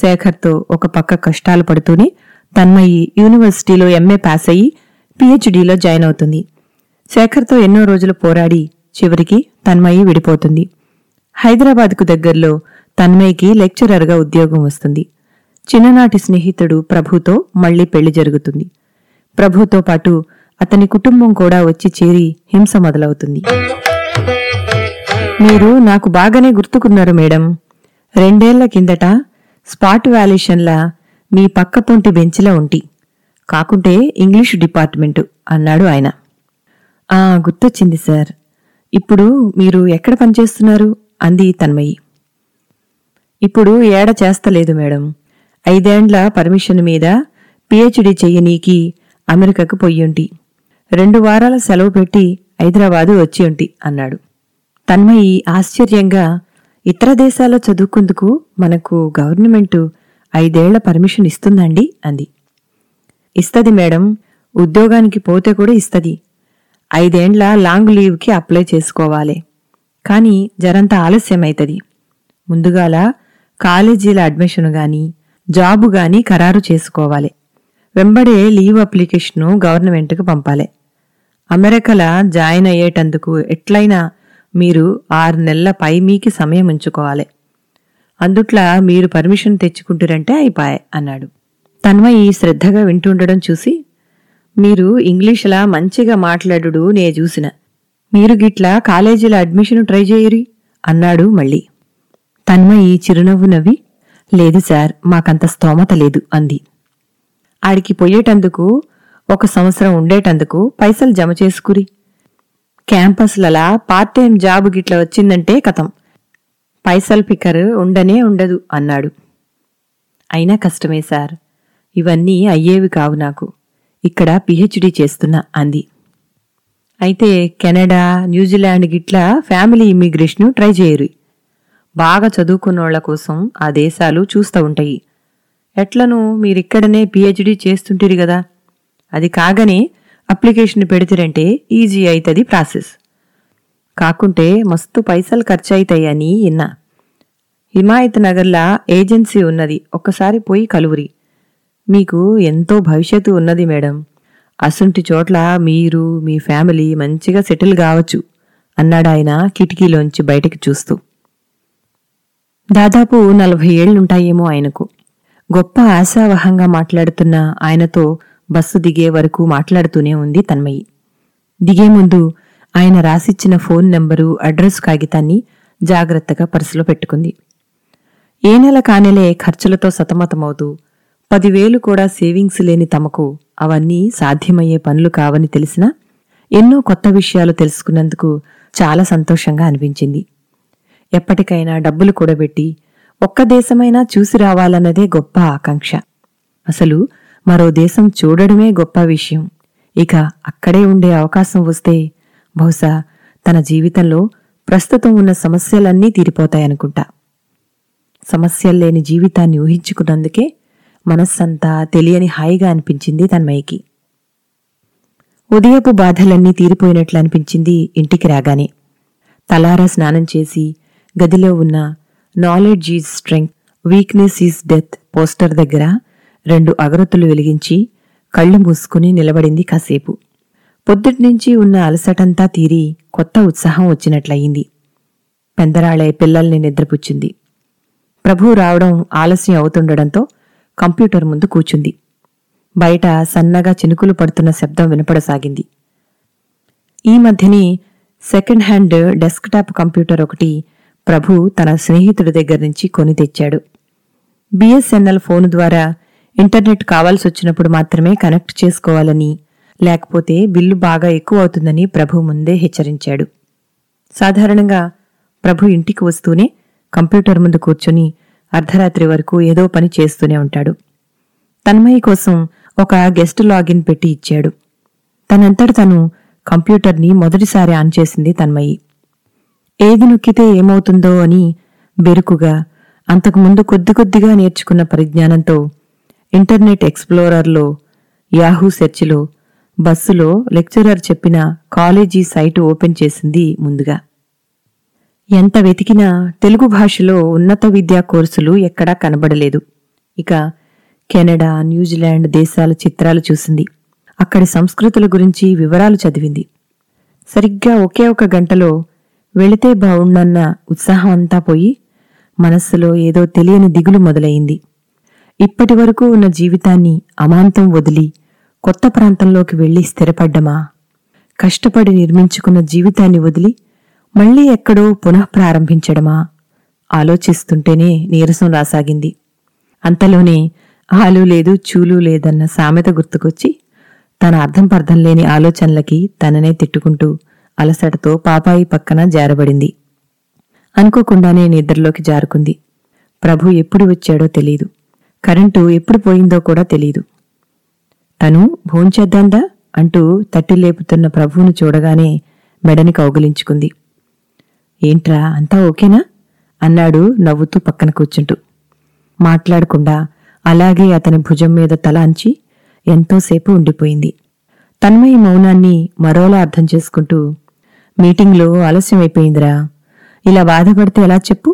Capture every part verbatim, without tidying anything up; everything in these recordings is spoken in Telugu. శేఖర్తో ఒక పక్క కష్టాలు పడుతూనే తన్మయి యూనివర్సిటీలో ఎంఏ పాస్ అయ్యి పిహెచ్డీలో జాయిన్ అవుతుంది. శేఖర్తో ఎన్నో రోజులు పోరాడి చివరికి తన్మయి విడిపోతుంది. హైదరాబాద్కు దగ్గరలో తన్మయికి లెక్చరర్గా ఉద్యోగం వస్తుంది. చిన్ననాటి స్నేహితుడు ప్రభుతో మళ్లీ పెళ్లి జరుగుతుంది. ప్రభుతో పాటు అతని కుటుంబం కూడా వచ్చి చేరి హింస మొదలవుతుంది. మీరు నాకు బాగానే గుర్తుకున్నారు మేడం. రెండేళ్ల కిందట స్పాట్ వాల్యుయేషన్లా మీ పక్క పొంటి బెంచ్లా ఉంటి, కాకుంటే ఇంగ్లీషు డిపార్ట్మెంటు అన్నాడు ఆయన. ఆ గుర్తొచ్చింది సార్. ఇప్పుడు మీరు ఎక్కడ పనిచేస్తున్నారు అంది తన్మయి. ఇప్పుడు ఏడ చేస్తలేదు మేడం. ఐదేండ్ల పర్మిషన్ మీద పిహెచ్డీ చెయ్యనీకి అమెరికాకు పొయ్యుంటి. రెండు వారాల సెలవు పెట్టి హైదరాబాదు వచ్చి ఉంటి అన్నాడు. తన్మయి ఆశ్చర్యంగా, ఇతర దేశాల్లో చదువుకుందుకు మనకు గవర్నమెంటు ఐదేళ్ల పర్మిషన్ ఇస్తుందండి అంది. ఇస్తది మేడం, ఉద్యోగానికి పోతే కూడా ఇస్తది. ఐదేండ్ల లాంగ్ లీవ్కి అప్లై చేసుకోవాలి, కానీ జరంత ఆలస్యమైతది. ముందుగాల కాలేజీల అడ్మిషను గాని జాబు గాని ఖరారు చేసుకోవాలి. వెంబడే లీవ్ అప్లికేషను గవర్నమెంట్కు పంపాలి. అమెరికాల జాయిన్ అయ్యేటందుకు ఎట్లయినా మీరు ఆరు నెలల పై మీకి సమయం ఉంచుకోవాలి. అందుట్లా మీరు పర్మిషన్ తెచ్చుకుంటారంటే అయిపోయాయి అన్నాడు. తన్మయి శ్రద్ధగా వింటుండడం చూసి, మీరు ఇంగ్లీష్లా మంచిగా మాట్లాడు, నే చూసిన. మీరు గిట్లా కాలేజీల అడ్మిషను ట్రై చేయరి అన్నాడు మళ్ళీ. తన్మయి చిరునవ్వు నవ్వి, లేదు సార్, మాకంత స్తోమత లేదు అంది. ఆడికి పోయేటందుకు ఒక సంవత్సరం ఉండేటందుకు పైసలు జమ చేసుకురి. క్యాంపస్లలా పార్ట్ టైం జాబ్ గిట్లా వచ్చిందంటే కథం, పైసల్ పికర్ ఉండనే ఉండదు అన్నాడు. అయినా కష్టమే సార్, ఇవన్నీ అయ్యేవి కావు నాకు. ఇక్కడ పిహెచ్డీ చేస్తున్నా అంది. అయితే కెనడా, న్యూజిలాండ్ గిట్లా ఫ్యామిలీ ఇమ్మిగ్రేషను ట్రై చేయరు. బాగా చదువుకున్నోళ్ల కోసం ఆ దేశాలు చూస్తూ ఉంటాయి. ఎట్లను మీరిక్కడనే పిహెచ్డీ చేస్తుంటారు కదా, అది కాగానే అప్లికేషన్ పెడతారంటే ఈజీ అవుతుంది ప్రాసెస్. కాకుంటే మస్తు పైసలు ఖర్చు అవుతాయని ఇన్నా. హిమాయత్ నగర్లా ఏజెన్సీ ఉన్నది, ఒక్కసారి పోయి కలువురి. మీకు ఎంతో భవిష్యత్తు ఉన్నది మేడం. అసుంటి చోట్ల మీరు మీ ఫ్యామిలీ మంచిగా సెటిల్ కావచ్చు అన్నాడాయన కిటికీలోంచి బయటకు చూస్తూ. దాదాపు నలభై ఏళ్లుంటాయేమో ఆయనకు. గొప్ప ఆశావహంగా మాట్లాడుతున్న ఆయనతో బస్సు దిగే వరకు మాట్లాడుతూనే ఉంది తన్మయి. దిగే ముందు ఆయన రాసిచ్చిన ఫోన్ నెంబరు, అడ్రస్ కాగితాన్ని జాగ్రత్తగా పర్సులో పెట్టుకుంది. ఏ నెల కానేలే ఖర్చులతో సతమతమవుతూ పదివేలు కూడా సేవింగ్స్ లేని తమకు అవన్నీ సాధ్యమయ్యే పనులు కావని తెలిసినా ఎన్నో కొత్త విషయాలు తెలుసుకున్నందుకు చాలా సంతోషంగా అనిపించింది. ఎప్పటికైనా డబ్బులు కూడబెట్టి ఒక్క దేశమైనా చూసి రావాలన్నదే గొప్ప ఆకాంక్ష. అసలు మరో దేశం చూడడమే గొప్ప విషయం. ఇక అక్కడే ఉండే అవకాశం వస్తే బహుశా తన జీవితంలో ప్రస్తుతం ఉన్న సమస్యలన్నీ తీరిపోతాయనుకుంటా. సమస్యల్లేని జీవితాన్ని ఊహించుకున్నందుకే మనస్సంతా తెలియని హాయిగా అనిపించింది తన్మయికి. ఉదయపు బాధలన్నీ తీరిపోయినట్లు అనిపించింది ఇంటికి రాగానే. తలారా స్నానం చేసి గదిలో ఉన్న knowledge is strength, weakness is death poster దగ్గర రెండు అగరొత్తులు వెలిగించి కళ్ళు మూసుకుని నిలబడింది కాసేపు. పొద్దుటినుంచి ఉన్న అలసటంతా తీరి కొత్త ఉత్సాహం వచ్చినట్లయింది. పెందరాళే పిల్లల్ని నిద్రపుచ్చింది. ప్రభు రావడం ఆలస్యం అవుతుండడంతో కంప్యూటర్ ముందు కూచుంది. బయట సన్నగా చినుకులు పడుతున్న శబ్దం వినపడసాగింది. ఈ మధ్యనే second hand desktop computer ఒకటి ప్రభు తన స్నేహితుడి దగ్గర నుంచి కొని తెచ్చాడు. బిఎస్ఎన్ఎల్ ఫోను ద్వారా ఇంటర్నెట్ కావాల్సొచ్చినప్పుడు మాత్రమే కనెక్ట్ చేసుకోవాలని, లేకపోతే బిల్లు బాగా ఎక్కువ అవుతుందని ప్రభు ముందే హెచ్చరించాడు. సాధారణంగా ప్రభు ఇంటికి వస్తూనే కంప్యూటర్ ముందు కూర్చొని అర్ధరాత్రి వరకు ఏదో పని చేస్తూనే ఉంటాడు. తన్మయి కోసం ఒక గెస్ట్ లాగిన్ పెట్టి ఇచ్చాడు. తనంతట తను కంప్యూటర్ని మొదటిసారి ఆన్ చేసింది తన్మయి. ఏది నొక్కితే ఏమవుతుందో అని బెరుకుగా, అంతకుముందు కొద్ది కొద్దిగా నేర్చుకున్న పరిజ్ఞానంతో ఇంటర్నెట్ ఎక్స్ప్లోరర్లో, యాహూ సెర్చ్లో, బస్సులో లెక్చరర్ చెప్పిన కాలేజీ సైటు ఓపెన్ చేసింది ముందుగా. ఎంత వెతికినా తెలుగు భాషలో ఉన్నత విద్యా కోర్సులు ఎక్కడా కనబడలేదు. ఇక కెనడా, న్యూజిలాండ్ దేశాల చిత్రాలు చూసింది. అక్కడి సంస్కృతుల గురించి వివరాలు చదివింది. సరిగ్గా ఒకే ఒక గంటలో వెళితే బావుండన్న ఉత్సాహం అంతా పోయి మనస్సులో ఏదో తెలియని దిగులు మొదలయింది. ఇప్పటి వరకు ఉన్న జీవితాన్ని అమాంతం వదిలి కొత్త ప్రాంతంలోకి వెళ్లి స్థిరపడ్డమా, కష్టపడి నిర్మించుకున్న జీవితాన్ని వదిలి మళ్లీ ఎక్కడో పునఃప్రారంభించడమా ఆలోచిస్తుంటేనే నీరసం రాసాగింది. అంతలోనే ఆలు లేదు చూలు లేదన్న సామెత గుర్తుకొచ్చి తన అర్థం పర్థం లేని ఆలోచనలకి తననే తిట్టుకుంటూ అలసటతో పాపాయి పక్కన జారబడింది. అనుకోకుండానే నిద్రలోకి జారుకుంది. ప్రభు ఎప్పుడు వచ్చాడో తెలీదు, కరెంటు ఎప్పుడు పోయిందో కూడా తెలీదు. తను భోంచేద్దాందా అంటూ తట్టి లేపుతున్న ప్రభువును చూడగానే మెడని కౌగిలించుకుంది. ఏంట్రా అంతా ఓకేనా అన్నాడు నవ్వుతూ పక్కన కూర్చుంటూ. మాట్లాడకుండా అలాగే అతని భుజం మీద తల అంచి ఎంతోసేపు ఉండిపోయింది. తన్మయి మౌనాన్ని మరోలా అర్థం చేసుకుంటూ, మీటింగ్లో ఆలస్యమైపోయిందిరా, ఇలా బాధపడితే ఎలా చెప్పు,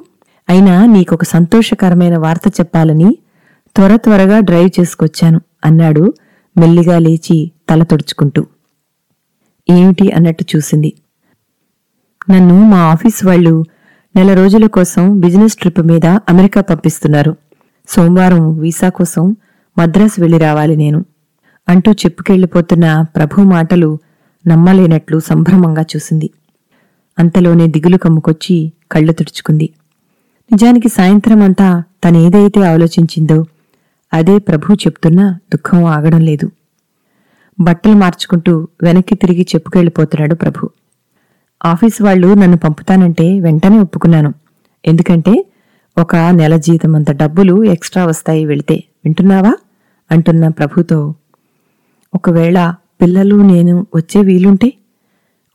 అయినా నీకొక సంతోషకరమైన వార్త చెప్పాలని త్వర త్వరగా డ్రైవ్ చేసుకొచ్చాను అన్నాడు మెల్లిగా లేచి తల తుడుచుకుంటూ. ఏమిటి అన్నట్టు చూసింది. నన్ను మా ఆఫీస్ వాళ్ళు నెల రోజుల కోసం బిజినెస్ ట్రిప్ మీద అమెరికా పంపిస్తున్నారు. సోమవారం వీసా కోసం మద్రాసు వెళ్ళి రావాలి నేను అంటూ చెప్పుకెళ్ళిపోతున్న ప్రభు మాటలు నమ్మలేనట్లు సంభ్రమంగా చూసింది. అంతలోనే దిగులు కమ్ముకొచ్చి కళ్ళు తుడుచుకుంది. నిజానికి సాయంత్రం అంతా తనేదైతే ఆలోచించిందో అదే ప్రభు చెప్తున్నా దుఃఖం ఆగడం లేదు. బట్టలు మార్చుకుంటూ వెనక్కి తిరిగి చెప్పుకెళ్ళిపోతున్నాడు ప్రభు. ఆఫీస్ వాళ్ళు నన్ను పంపుతానంటే వెంటనే ఒప్పుకున్నాను, ఎందుకంటే ఒక నెల జీతం అంత డబ్బులు ఎక్స్ట్రా వస్తాయి వెళితే, వింటున్నావా అంటున్న ప్రభుతో. ఒకవేళ పిల్లలు నేను వచ్చే వీలుంటే,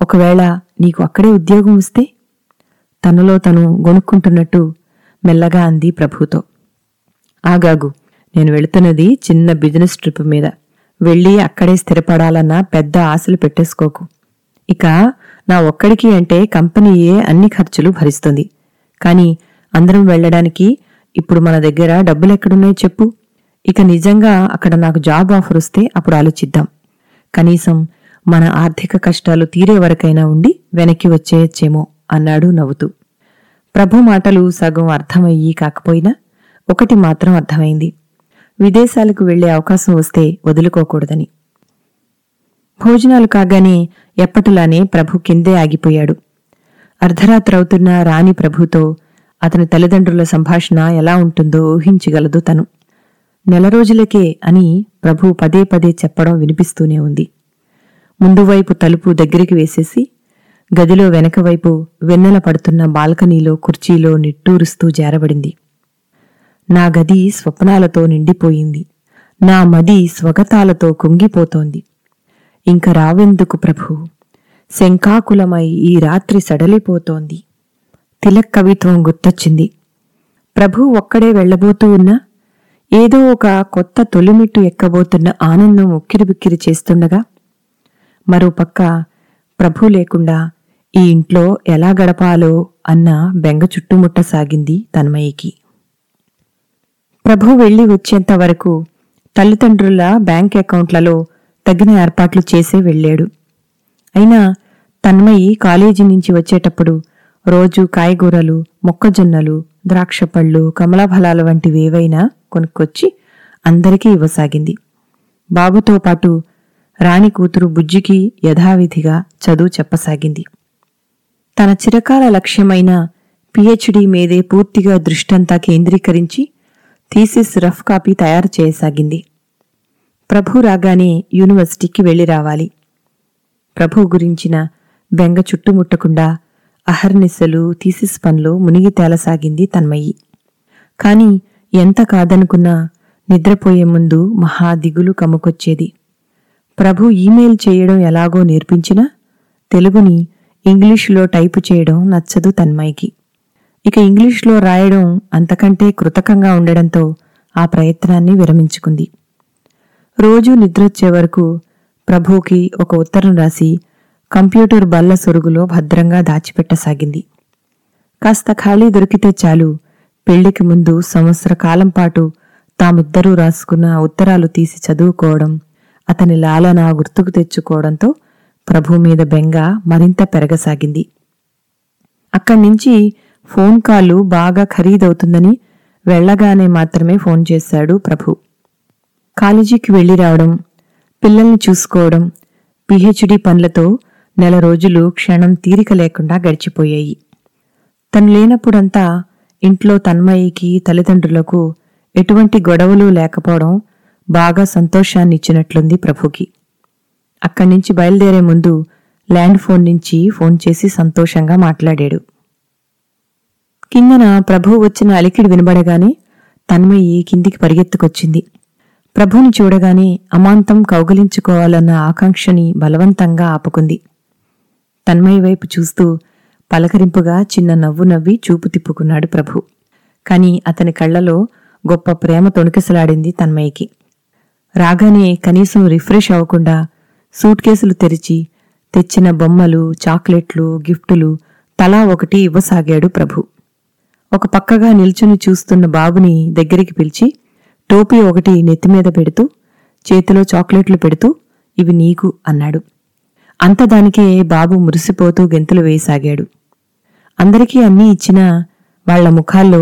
ఒకవేళ నీకు అక్కడే ఉద్యోగం వస్తే, తనలో తను గొనుక్కుంటున్నట్టు మెల్లగా అంది ప్రభుతో. ఆగాగు, నేను వెళుతున్నది చిన్న బిజినెస్ ట్రిప్ మీద, వెళ్ళి అక్కడే స్థిరపడాలన్న పెద్ద ఆశలు పెట్టేసుకోకు. ఇక నా ఒక్కడికి అంటే కంపెనీయే అన్ని ఖర్చులు భరిస్తుంది, కానీ అందరం వెళ్ళడానికి ఇప్పుడు మన దగ్గర డబ్బులెక్కడున్నాయో చెప్పు. ఇక నిజంగా అక్కడ నాకు జాబ్ ఆఫర్ వస్తే అప్పుడు ఆలోచిద్దాం. కనీసం మన ఆర్థిక కష్టాలు తీరే వరకైనా ఉండి వెనక్కి వచ్చేయచ్చేమో అన్నాడు నవ్వుతూ. ప్రభు మాటలు సగం అర్థమయ్యి కాకపోయినా ఒకటి మాత్రం అర్థమైంది, విదేశాలకు వెళ్లే అవకాశం వస్తే వదులుకోకూడదని. భోజనాలు కాగానే ఎప్పటిలానే ప్రభు కిందే ఆగిపోయాడు. అర్ధరాత్రవుతున్న రాణి ప్రభుతో అతని తల్లిదండ్రుల సంభాషణ ఎలా ఉంటుందో ఊహించగలదు తను. నెల రోజులకే అని ప్రభు పదే పదే చెప్పడం వినిపిస్తూనే ఉంది. ముందువైపు తలుపు దగ్గరికి వేసేసి గదిలో వెనకవైపు వెన్నెల పడుతున్న బాల్కనీలో కుర్చీలో నిట్టూరుస్తూ జారబడింది. నా గది స్వప్నాలతో నిండిపోయింది, నా మది స్వగతాలతో కుంగిపోతోంది. ఇంక రావెందుకు ప్రభు, శంకాకులమై ఈ రాత్రి సడలిపోతోంది. తిలక్ కవిత్వం గుర్తొచ్చింది. ప్రభు ఒక్కడే వెళ్లబోతూ ఉన్నా ఏదో ఒక కొత్త తొలిమిట్టు ఎక్కబోతున్న ఆనందం ఉక్కిరిబిక్కిరి చేస్తుండగా, మరోపక్క ప్రభు లేకుండా ఈ ఇంట్లో ఎలా గడపాలో అన్న బెంగ చుట్టుముట్టసాగింది తన్మయికి. ప్రభు వెళ్ళి వచ్చేంత వరకు తల్లిదండ్రుల బ్యాంక్ అకౌంట్లలో తగిన ఏర్పాట్లు చేసే వెళ్ళాడు. అయినా తన్మయి కాలేజీ నుంచి వచ్చేటప్పుడు రోజూ కాయగూరలు, మొక్కజొన్నలు, ద్రాక్ష పళ్ళు, కమలాఫలాలు వంటివేవైనా కొనుక్కొచ్చి అందరికీ ఇవ్వసాగింది. బాబుతో పాటు రాణి కూతురు బుజ్జికి యథావిధిగా చదువు చెప్పసాగింది. తన చిరకాల లక్ష్యమైన పిహెచ్డి మీదే పూర్తిగా దృష్టంతా కేంద్రీకరించి థీసిస్ రఫ్ కాపీ తయారు చేయసాగింది. ప్రభు రాగానే యూనివర్సిటీకి వెళ్ళి రావాలి. ప్రభు గురించిన బెంగ చుట్టుముట్టకుండా అహర్నిశలు థీసిస్ పనిలో మునిగి తేలసాగింది తన్మయి. కాని ఎంత కాదనుకున్నా నిద్రపోయే ముందు మహా దిగులు కమ్ముకొచ్చేది. ప్రభు ఈమెయిల్ చేయడం ఎలాగో నేర్పించినా తెలుగుని ఇంగ్లీషులో టైపు చేయడం నచ్చదు తన్మయికి. ఇక ఇంగ్లీష్లో రాయడం అంతకంటే కృతకంగా ఉండడంతో ఆ ప్రయత్నాన్ని విరమించుకుంది. రోజూ నిద్రొచ్చే వరకు ప్రభుకి ఒక ఉత్తరం రాసి కంప్యూటర్ బల్ల సొరుగులో భద్రంగా దాచిపెట్టసాగింది. కాస్త ఖాళీ దొరికితే చాలు పెళ్లికి ముందు సంవత్సర కాలం పాటు తామిద్దరూ రాసుకున్న ఉత్తరాలు తీసి చదువుకోవడం, అతని లాలన గుర్తుకు తెచ్చుకోవడంతో ప్రభు మీద బెంగ మరింత పెరగసాగింది. అక్కడ్నుంచి ఫోన్ కాలు బాగా ఖరీదవుతుందని వెళ్లగానే మాత్రమే ఫోన్ చేశాడు ప్రభు. కాలేజీకి వెళ్ళి రావడం, పిల్లల్ని చూసుకోవడం, పిహెచ్డి పనులతో నెల రోజులు క్షణం తీరిక లేకుండా గడిచిపోయాయి. తను లేనప్పుడంతా ఇంట్లో తన్మయికి తల్లిదండ్రులకు ఎటువంటి గొడవలు లేకపోవడం బాగా సంతోషాన్నిచ్చినట్లుంది ప్రభుకి. అక్కడి నుంచి బయలుదేరే ముందు ల్యాండ్ ఫోన్ నుంచి ఫోన్ చేసి సంతోషంగా మాట్లాడాడు. కిందన ప్రభు వచ్చిన అలికిడి వినబడగానే తన్మయి కిందికి పరిగెత్తుకొచ్చింది. ప్రభుని చూడగానే అమాంతం కౌగలించుకోవాలన్న ఆకాంక్షని బలవంతంగా ఆపుకుంది. తన్మయి వైపు చూస్తూ పలకరింపుగా చిన్న నవ్వు నవ్వి చూపు తిప్పుకున్నాడు ప్రభు. కాని అతని కళ్లలో గొప్ప ప్రేమ తొణికిసలాడింది తన్మయికి. రాగానే కనీసం రిఫ్రెష్ అవ్వకుండా సూట్ కేసులు తెరిచి తెచ్చిన బొమ్మలు, చాక్లెట్లు, గిఫ్టులు తలా ఒకటి ఇవ్వసాగాడు ప్రభు. ఒక పక్కగా నిల్చుని చూస్తున్న బాబుని దగ్గరికి పిలిచి టోపీ ఒకటి నెత్తిమీద పెడుతూ, చేతిలో చాక్లెట్లు పెడుతూ, ఇవి నీకు అన్నాడు. అంతదానికే బాబు మురిసిపోతూ గెంతులు వేయసాగాడు. అందరికీ అన్నీ ఇచ్చినా వాళ్ల ముఖాల్లో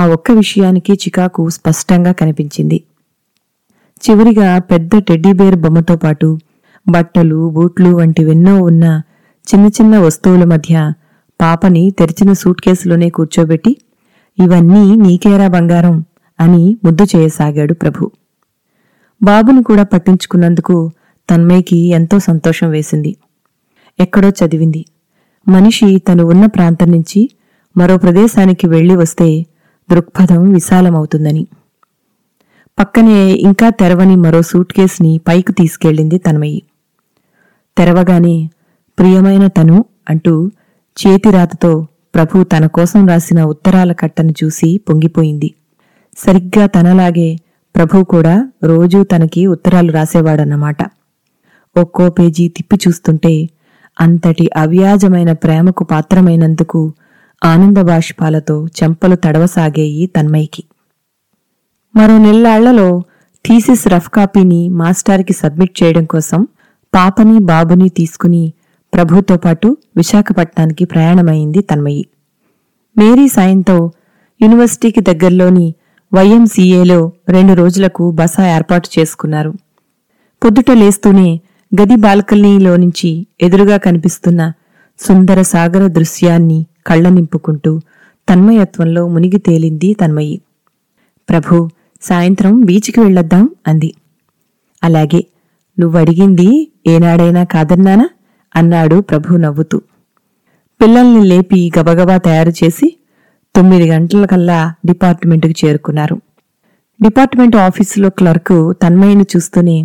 ఆ ఒక్క విషయానికి చికాకు స్పష్టంగా కనిపించింది. చివరిగా పెద్ద టెడ్డీబేర్ బొమ్మతో పాటు బట్టలు, బూట్లు వంటివెన్నో ఉన్న చిన్న చిన్న వస్తువుల మధ్య పాపని తెరిచిన సూట్ కేసులోనే కూర్చోబెట్టి ఇవన్నీ నీకేరా బంగారం అని ముద్దు చేయసాగాడు ప్రభు. బాబును కూడా పట్టించుకున్నందుకు తన్మయికి ఎంతో సంతోషం వేసింది. ఎక్కడో చదివింది, మనిషి తను ఉన్న ప్రాంతం నుంచి మరో ప్రదేశానికి వెళ్లి వస్తే దృక్పథం విశాలమవుతుందని. పక్కనే ఇంకా తెరవని మరో సూట్ కేసుని పైకి తీసుకెళ్లింది తన్మయి. తెరవగానే ప్రియమైన తను అంటూ చేతిరాతతో ప్రభు తన కోసం రాసిన ఉత్తరాల కట్టను చూసి పొంగిపోయింది. సరిగ్గా తనలాగే ప్రభు కూడా రోజూ తనకి ఉత్తరాలు రాసేవాడన్నమాట. ఒక్కో పేజీ తిప్పి చూస్తుంటే అంతటి అవ్యాజమైన ప్రేమకు పాత్రమైనందుకు ఆనంద బాష్పాలతో చెంపలు తడవసాగేయి తన్మయికి. మరో నెల్లాళ్లలో థీసిస్ రఫ్ కాపీని మాస్టార్కి సబ్మిట్ చేయడం కోసం పాపని బాబుని తీసుకుని ప్రభుతో పాటు విశాఖపట్నానికి ప్రయాణమైంది తన్మయి. మేరీ సాయంతో యూనివర్సిటీకి దగ్గర్లోని వై ఎం సి ఏలో రెండు రోజులకు బస ఏర్పాటు చేసుకున్నారు. పొద్దుట లేస్తూనే గది బాల్కనీలో నుంచి ఎదురుగా కనిపిస్తున్న సుందర సాగర దృశ్యాన్ని కళ్ల నింపుకుంటూ తన్మయత్వంలో మునిగి తేలింది తన్మయి. ప్రభు, సాయంత్రం బీచ్కి వెళ్ళొద్దాం అంది. అలాగే, నువ్వడిగింది ఏనాడైనా కాదన్నానా అన్నాడు ప్రభు నవ్వుతూ. పిల్లల్ని లేపి గబగబా తయారు చేసి తొమ్మిది గంటల కల్లా డిపార్ట్మెంటుకు చేరుకున్నారు. డిపార్ట్మెంట్ ఆఫీసులో క్లర్కు తన్మయిని చూస్తూనే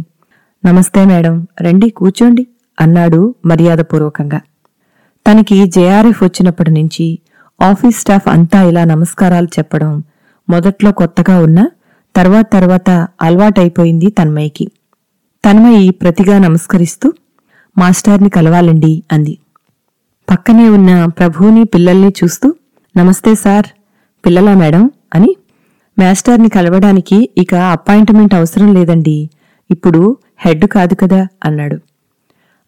నమస్తే మేడం, రండి కూర్చోండి అన్నాడు మర్యాదపూర్వకంగా. తనకి జే ఆర్ ఎఫ్ వచ్చినప్పటి నుంచి ఆఫీస్ స్టాఫ్ అంతా ఇలా నమస్కారాలు చెప్పడం మొదట్లో కొత్తగా ఉన్నా తర్వాత తర్వాత అలవాటైపోయింది తన్మయికి. తన్మయి ప్రతిగా నమస్కరిస్తూ మాస్టార్ని కలవాలండి అంది. పక్కనే ఉన్న ప్రభుని పిల్లల్ని చూస్తూ నమస్తే సార్, పిల్లలా మేడం అని, మాస్టార్ని కలవడానికి ఇక అపాయింట్మెంట్ అవసరం లేదండి, ఇప్పుడు హెడ్ కాదు కదా అన్నాడు.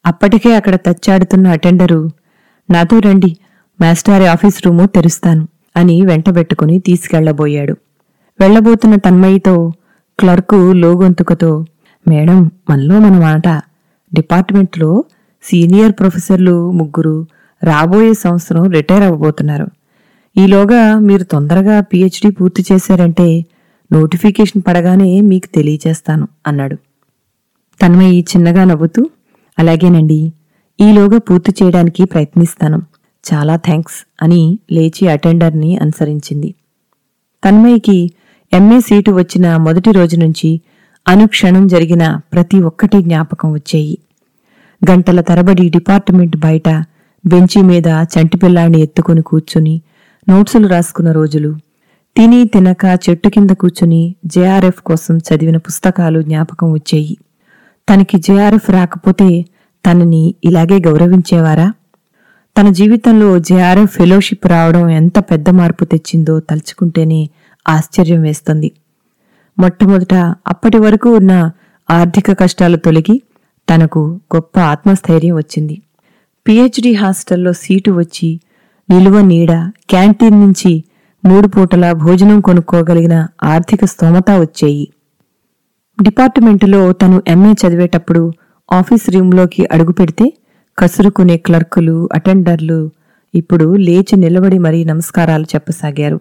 అప్పటికే అక్కడ తచ్చాడుతున్న అటెండరు నాతో రండి, మాస్టారి ఆఫీస్ రూము తెరుస్తాను అని వెంటబెట్టుకుని తీసుకెళ్లబోయాడు. వెళ్లబోతున్న తన్మయితో క్లర్కు లోగొంతుకతో మేడం, మనలో మన మాట డిపార్ట్మెంట్లో సీనియర్ ప్రొఫెసర్లు ముగ్గురు రాబోయే సంవత్సరం రిటైర్ అవ్వబోతున్నారు. ఈలోగా మీరు తొందరగా పిహెచ్డీ పూర్తి చేశారంటే నోటిఫికేషన్ పడగానే మీకు తెలియజేస్తాను అన్నాడు. తన్మయి చిన్నగా నవ్వుతూ, అలాగేనండి, ఈలోగా పూర్తి చేయడానికి ప్రయత్నిస్తాను, చాలా థ్యాంక్స్ అని లేచి అటెండర్ని అనుసరించింది. తన్మయికి ఎంఏ సీటు వచ్చిన మొదటి రోజు నుంచి అనుక్షణం జరిగిన ప్రతి ఒక్కటి జ్ఞాపకం వచ్చేయి. గంటల తరబడి డిపార్ట్మెంట్ బయట బెంచి మీద చంటిపిల్లాన్ని ఎత్తుకుని కూర్చుని నోట్సులు రాసుకున్న రోజులు, తిని తినక చెట్టు కింద కూర్చుని జేఆర్ఎఫ్ కోసం చదివిన పుస్తకాలు జ్ఞాపకం వచ్చేయి. తనకి జేఆర్ఎఫ్ రాకపోతే తనని ఇలాగే గౌరవించేవారా? తన జీవితంలో జేఆర్ఎఫ్ ఫెలోషిప్ రావడం ఎంత పెద్ద మార్పు తెచ్చిందో తలుచుకుంటేనే ఆశ్చర్యం వేస్తుంది. మొట్టమొదట అప్పటి వరకు ఉన్న ఆర్థిక కష్టాలు తొలగి తనకు గొప్ప ఆత్మస్థైర్యం వచ్చింది. పిహెచ్డి హాస్టల్లో సీటు వచ్చి నిలువ నీడ, క్యాంటీన్ నుంచి మూడు పూటల భోజనం కొనుక్కోగలిగిన ఆర్థిక స్తోమత వచ్చేయి. డిపార్ట్మెంటులో తను ఎంఏ చదివేటప్పుడు ఆఫీస్ రూంలోకి అడుగు పెడితే కసురుకునే క్లర్కులు, అటెండర్లు ఇప్పుడు లేచి నిలబడి మరీ నమస్కారాలు చెప్పసాగారు.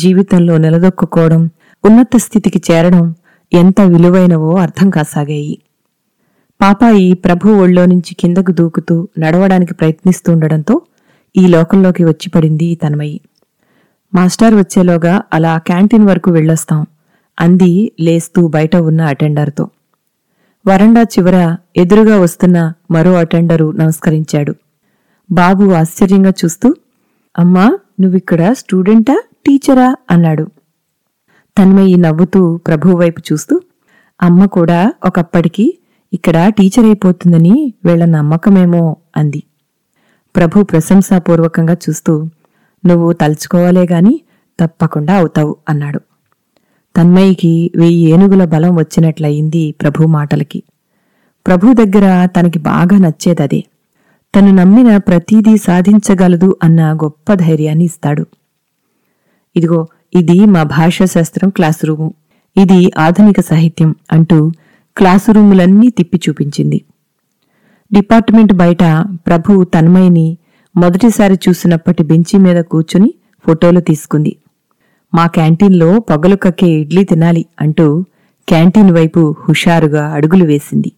జీవితంలో నిలదొక్కుకోవడం, ఉన్నత స్థితికి చేరడం ఎంత విలువైనవో అర్థం కాసాగాయి. పాపాయి ప్రభు ఒళ్ళో నుంచి కిందకు దూకుతూ నడవడానికి ప్రయత్నిస్తుండడంతో ఈ లోకంలోకి వచ్చి పడింది తన్మయి. మాస్టర్ వచ్చేలోగా అలా క్యాంటీన్ వరకు వెళ్ళొస్తాం అంది లేస్తూ బయట ఉన్న అటెండర్తో. వరండా చివర ఎదురుగా వస్తున్న మరో అటెండరు నమస్కరించాడు. బాబు ఆశ్చర్యంగా చూస్తూ, అమ్మా, నువ్విక్కడ స్టూడెంటా, టీచరా అన్నాడు. తన్మయి నవ్వుతూ ప్రభు వైపు చూస్తూ, అమ్మ కూడా ఒకప్పటికి ఇక్కడ టీచర్ అయిపోతుందని వీళ్ల నమ్మకమేమో అంది. ప్రభు ప్రశంసాపూర్వకంగా చూస్తూ, నువ్వు తలుచుకోవాలేగాని తప్పకుండా అవుతావు అన్నాడు. తన్మయికి వెయ్యి ఏనుగుల బలం వచ్చినట్లయింది ప్రభు మాటలకి. ప్రభు దగ్గర తనకి బాగా నచ్చేదదే, తను నమ్మిన ప్రతీదీ సాధించగలదు అన్న గొప్ప ధైర్యాన్ని ఇస్తాడు. ఇదిగో, ఇది మా భాషాశాస్త్రం క్లాసు రూము, ఇది ఆధునిక సాహిత్యం అంటూ క్లాసు రూములన్నీ తిప్పి చూపించింది. డిపార్ట్మెంట్ బయట ప్రభు తన్మయిని మొదటిసారి చూసినప్పటి బెంచి మీద కూర్చుని ఫోటోలు తీసుకుంది. మా క్యాంటీన్లో పొగలు కక్కే ఇడ్లీ తినాలి అంటూ క్యాంటీన్ వైపు హుషారుగా అడుగులు వేసింది.